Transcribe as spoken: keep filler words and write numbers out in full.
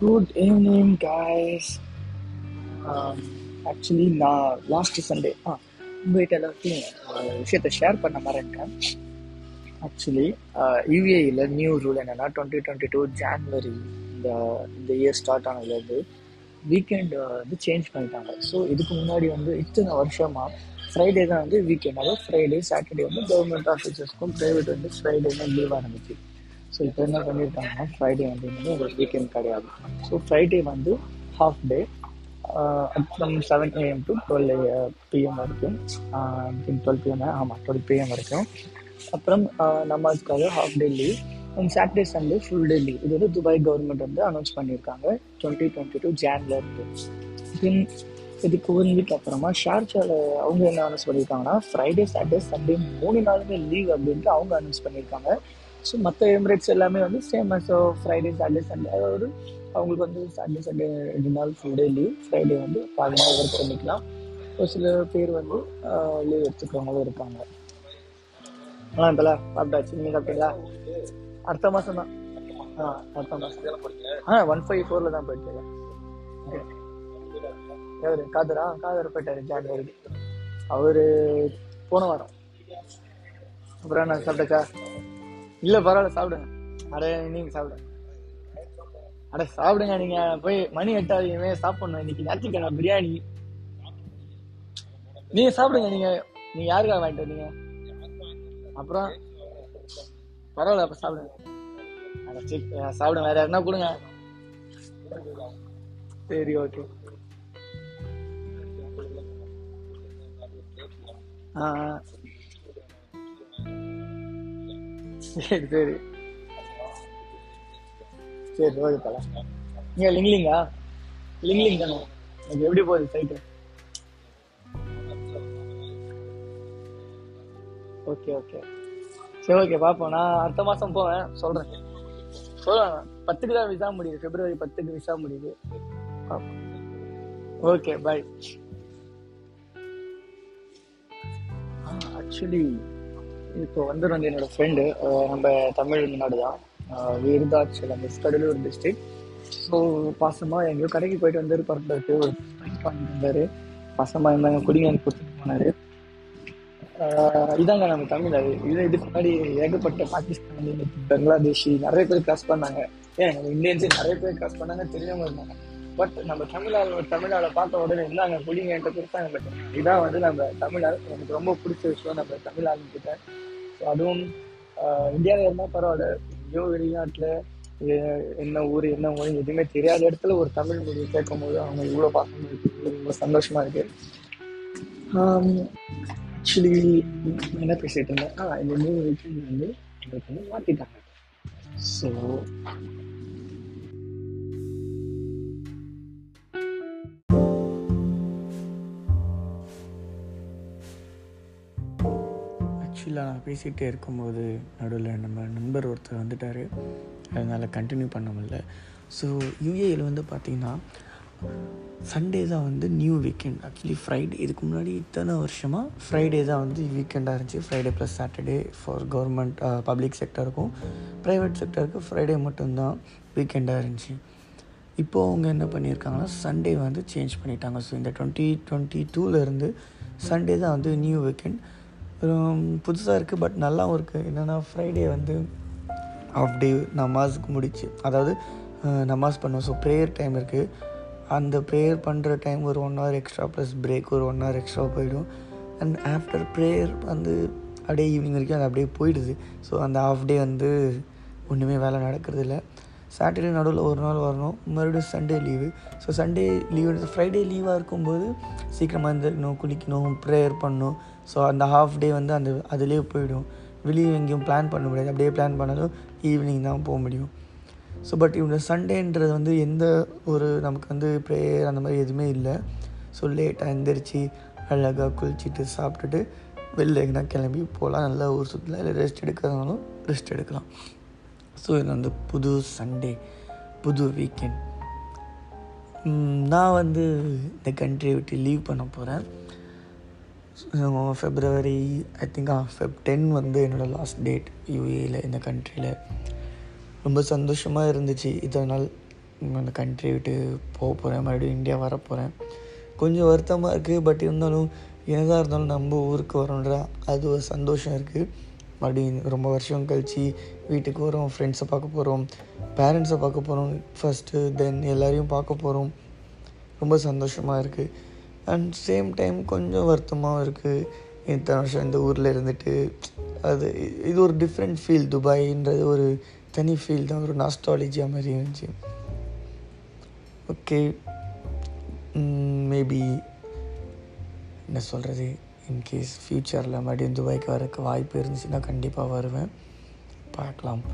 Good evening guys. um, actually நான் last Sunday ஆ உங்கள்கிட்ட எல்லாத்தையும் விஷயத்தை ஷேர் பண்ண மாறேன்ட்டேன். ஆக்சுவலி யூஏயில் நியூ ரூல் என்னென்னா டுவெண்ட்டி டுவெண்ட்டி டூ ஜான்வரி இந்த இந்த இயர் ஸ்டார்ட் ஆனதுலேருந்து வீக்கெண்டு வந்து சேஞ்ச் பண்ணிட்டாங்க. ஸோ இதுக்கு முன்னாடி வந்து இத்தனை வருஷமாக ஃப்ரைடே தான் வந்து வீக்கெண்ட், அதாவது ஃப்ரைடே சாட்டர்டே வந்து கவர்மெண்ட் ஆஃபீஸர்ஸ்க்கும் ப்ரைவேட் வந்து ஃப்ரைடே தான் லீவாக இருந்துச்சு. ஸோ இப்போ என்ன பண்ணியிருக்காங்கன்னா ஃப்ரைடே வந்து உங்களுக்கு வீக்கெண்ட் கிடையாது. ஸோ ஃப்ரைடே வந்து half day from seven AM to twelve PM வரைக்கும், டுவெல் பிஎம் ஆமாம் டுவெல் பிஎம் வரைக்கும். அப்புறம் நமாஸ்க்காக half day leave, and Saturday Sunday full day leave. இது வந்து துபாய் கவர்மெண்ட் வந்து அனௌன்ஸ் பண்ணியிருக்காங்க டுவெண்ட்டி டுவெண்ட்டி டூ ஜான்ல இருந்து. தென் இதுக்கு ஒன் வீக் அப்புறமா ஷார்ஜாவில் அவங்க என்ன அனௌன்ஸ் பண்ணியிருக்காங்கன்னா ஃப்ரைடே சாட்டர்டே சண்டே மூணு நாளுமே லீவ் அப்படின்ட்டு அவங்க அனௌன்ஸ் பண்ணியிருக்காங்க. ஸோ மற்ற எமிரேட்ஸ் எல்லாமே வந்து same as Friday Saturday Sunday, அதாவது அவங்களுக்கு வந்து சாட்டர்டே சண்டே ரெண்டு நாள் ஃபுல் டே லீவ், ஃப்ரைடே வந்து பாதி நாள் ஒர்க் பண்ணிக்கலாம். ஒரு சில பேர் வந்து லீவ் எடுத்துக்கிறவங்களும் இருக்காங்க. ஆ தலா சாப்பிட்டாச்சு, நீங்கள் சாப்பிட்டீங்களா? அடுத்த மாதம் தான். ஆ அடுத்த மாதம் ஆ ஒன் ஃபைவ் ஃபோரில் தான் போயிட்டு யாரு காதரா காதர் போயிட்டாரு ஜான்வரி, அவரு போன வாரம். அப்புறம் நான் சாப்பிட்டக்கா இல்லை பரவாயில்ல சாப்பிடுங்க, அட நீங்கள் சாப்பிடுங்க, அட சாப்பிடுங்க நீங்கள் போய் மணி எட்டாவது சாப்பிடணும். இன்னைக்கு ஞாயிற்றுக்கிழமை பிரியாணி நீங்கள் சாப்பிடுங்க. நீங்கள் நீங்கள் யாருக்காக வாங்கிட்டு வந்தீங்க? அப்புறம் பரவாயில்ல அப்போ சாப்பிடுங்க, அட சரி சாப்பிடுங்க, வேறு யாருன்னா கொடுங்க. சரி ஓகே. சரி சரி சரி ஓகே தலா. நீங்கள் லிங்லிங்கா? லிங்லிங் தானே. எனக்கு எப்படி போகுது சைட்டு? ஓகே ஓகே சரி ஓகே பார்ப்போம். நான் அடுத்த மாதம் போவேன் சொல்கிறேன் சொல்லுவேன். பத்துக்கு தான் விசா முடியுது, பிப்ரவரி பத்துக்கு விசா முடியுது. Okay bye. ஆக்சுவலி இப்போ வந்து வந்து என்னோடய ஃப்ரெண்டு நம்ம தமிழ்நாடு தான், விருதாச்சலம் கடலூர் டிஸ்ட்ரிக்ட். ஸோ பாசமாக எங்கேயோ கடைக்கு போயிட்டு வந்து பரப்பிட்டு ஒரு ஸ்பைஸ் வாங்கிட்டு வந்தார். பாசமாக இருந்தாங்க, குடிங்க கொடுத்துட்டு போனார். இதாங்க நம்ம தமிழ்நாடு. இது இதுக்கு முன்னாடி ஏகப்பட்ட பாகிஸ்தானி, பங்களாதேஷி நிறைய பேர் கிராஸ் பண்ணாங்க. ஏன் நம்ம இந்தியன்ஸு நிறைய பேர் கிராஸ் பண்ணாங்க, தெரியாமல் இருந்தாங்க. பட் நம்ம தமிழ்நாடு தமிழ்நாடை பார்த்த உடனே இருந்தாங்க குடிங்கன்ற கொடுத்தாங்க. பட் இதான் வந்து நம்ம தமிழ்நாடு எனக்கு ரொம்ப பிடிச்ச விஷயம் நம்ம தமிழ் ஆளுங்கிட்ட. ஸோ அதுவும் இந்தியாவில் இருந்தால் பரவாயில்ல, எங்கேயோ வெளிநாட்டில் என்ன ஊர் என்ன ஊர் எதுவுமே தெரியாத இடத்துல ஒரு தமிழ் மொழியை கேட்கும் போது அவங்க இவ்வளோ பாசமாக இருக்குது, ரொம்ப சந்தோஷமாக இருக்குது. ஆக்சுவலி என்ன பேசிகிட்டு இருந்தேன்? ஆ இந்த மூணு வீட்டில் வந்து எனக்கு வந்து மாற்றிட்டாங்க. ஸோ ஆக்சுவலாக நான் பேசிகிட்டே இருக்கும்போது நடுவில் நம்ம நண்பர் ஒருத்தர் வந்துட்டார், அதனால் கண்டினியூ பண்ண முடியல. ஸோ யூஏயில் வந்து பார்த்திங்கன்னா சண்டே தான் வந்து நியூ வீக்கெண்ட். ஆக்சுவலி ஃப்ரைடே இதுக்கு முன்னாடி இத்தனை வருஷமாக ஃப்ரைடே தான் வந்து வீக்கெண்டாக இருந்துச்சு. Friday plus Saturday for government public செக்டருக்கும் ப்ரைவேட் செக்டருக்கு ஃப்ரைடே மட்டும்தான் வீக்கெண்டாக இருந்துச்சு. இப்போது அவங்க என்ன பண்ணியிருக்காங்கன்னா சண்டே வந்து சேஞ்ச் பண்ணிட்டாங்க. ஸோ இந்த டுவெண்ட்டி டுவெண்ட்டி டூவிலேருந்து சண்டே தான் வந்து நியூ வீக்கெண்ட். புதுசாக இருக்குது, பட் நல்லாவும் இருக்குது. என்னென்னா ஃப்ரைடே வந்து ஆஃப் டே நமாஸுக்கு முடிச்சு, அதாவது நமாஸ் பண்ணுவோம். ஸோ ப்ரேயர் டைம் இருக்குது, அந்த ப்ரேயர் பண்ணுற டைம் ஒரு one hour extra plus break ஒரு ஒன் ஹவர் எக்ஸ்ட்ரா போயிடும். அண்ட் ஆஃப்டர் ப்ரேயர் வந்து அப்படியே ஈவினிங் வரைக்கும் அது அப்படியே போயிடுது. ஸோ அந்த ஆஃப் டே வந்து ஒன்றுமே வேலை நடக்கிறதில்ல. சாட்டர்டே நடுவில் ஒரு நாள் வரணும், மறுபடியும் Sunday leave. So Sunday leave Friday லீவாக இருக்கும்போது சீக்கிரமாக இருந்துக்கணும், குளிக்கணும், ப்ரேயர் பண்ணணும். ஸோ அந்த ஹாஃப் டே வந்து அந்த அதிலே போயிடும். வெளியே எங்கேயும் பிளான் பண்ண முடியாது, அப்படியே பிளான் பண்ணாலும் ஈவினிங் தான் போக முடியும். ஸோ பட் இவங்க சண்டேன்றது வந்து எந்த ஒரு நமக்கு வந்து ப்ரேயர் அந்த மாதிரி எதுவுமே இல்லை. ஸோ லேட்டாக எழுந்திரிச்சி அழகாக குளிச்சுட்டு சாப்பிட்டுட்டு வெளில எங்கன்னா கிளம்பி போகலாம், நல்லா ஊர் சுற்றலாம், இல்லை ரெஸ்ட் எடுக்கிறதுனாலும் ரெஸ்ட் எடுக்கலாம். ஸோ இது வந்து புது சண்டே புது வீக்கெண்ட். நான் வந்து இந்த கண்ட்ரியை விட்டு லீவ் பண்ண போகிறேன். February I think ah Feb ten வந்து என்னோடய லாஸ்ட் டேட் யூஏயில் இந்த கண்ட்ரியில். ரொம்ப சந்தோஷமாக இருந்துச்சு இத்தனை நாள். அந்த கண்ட்ரி விட்டு போக போகிறேன், மறுபடியும் இந்தியா வரப்போகிறேன். கொஞ்சம் வருத்தமாக இருக்குது, பட் இருந்தாலும் என்னதான் இருந்தாலும் நம்ம ஊருக்கு வரோன்ற அது ஒரு சந்தோஷம் இருக்குது. மறுபடியும் ரொம்ப வருஷம் கழித்து வீட்டுக்கு வரோம், ஃப்ரெண்ட்ஸை பார்க்க போகிறோம், பேரண்ட்ஸை பார்க்க போகிறோம் ஃபஸ்ட்டு, தென் எல்லோரையும் பார்க்க போகிறோம். ரொம்ப சந்தோஷமாக இருக்குது. அண்ட் சேம் டைம் கொஞ்சம் வருத்தமாகவும் இருக்குது, இத்தனை வருஷம் இந்த ஊரில் இருந்துட்டு அது இது ஒரு டிஃப்ரெண்ட் ஃபீல். துபாயின்றது ஒரு தனி ஃபீல் தான், ஒரு நாஸ்டாலஜியாக மாதிரி இருந்துச்சு. ஓகே, மேபி என்ன சொல்கிறது, இன்கேஸ் ஃப்யூச்சரில் மறுபடியும் துபாய்க்கு வரக்கு வாய்ப்பு இருந்துச்சுன்னா கண்டிப்பாக வருவேன், பார்க்கலாம்.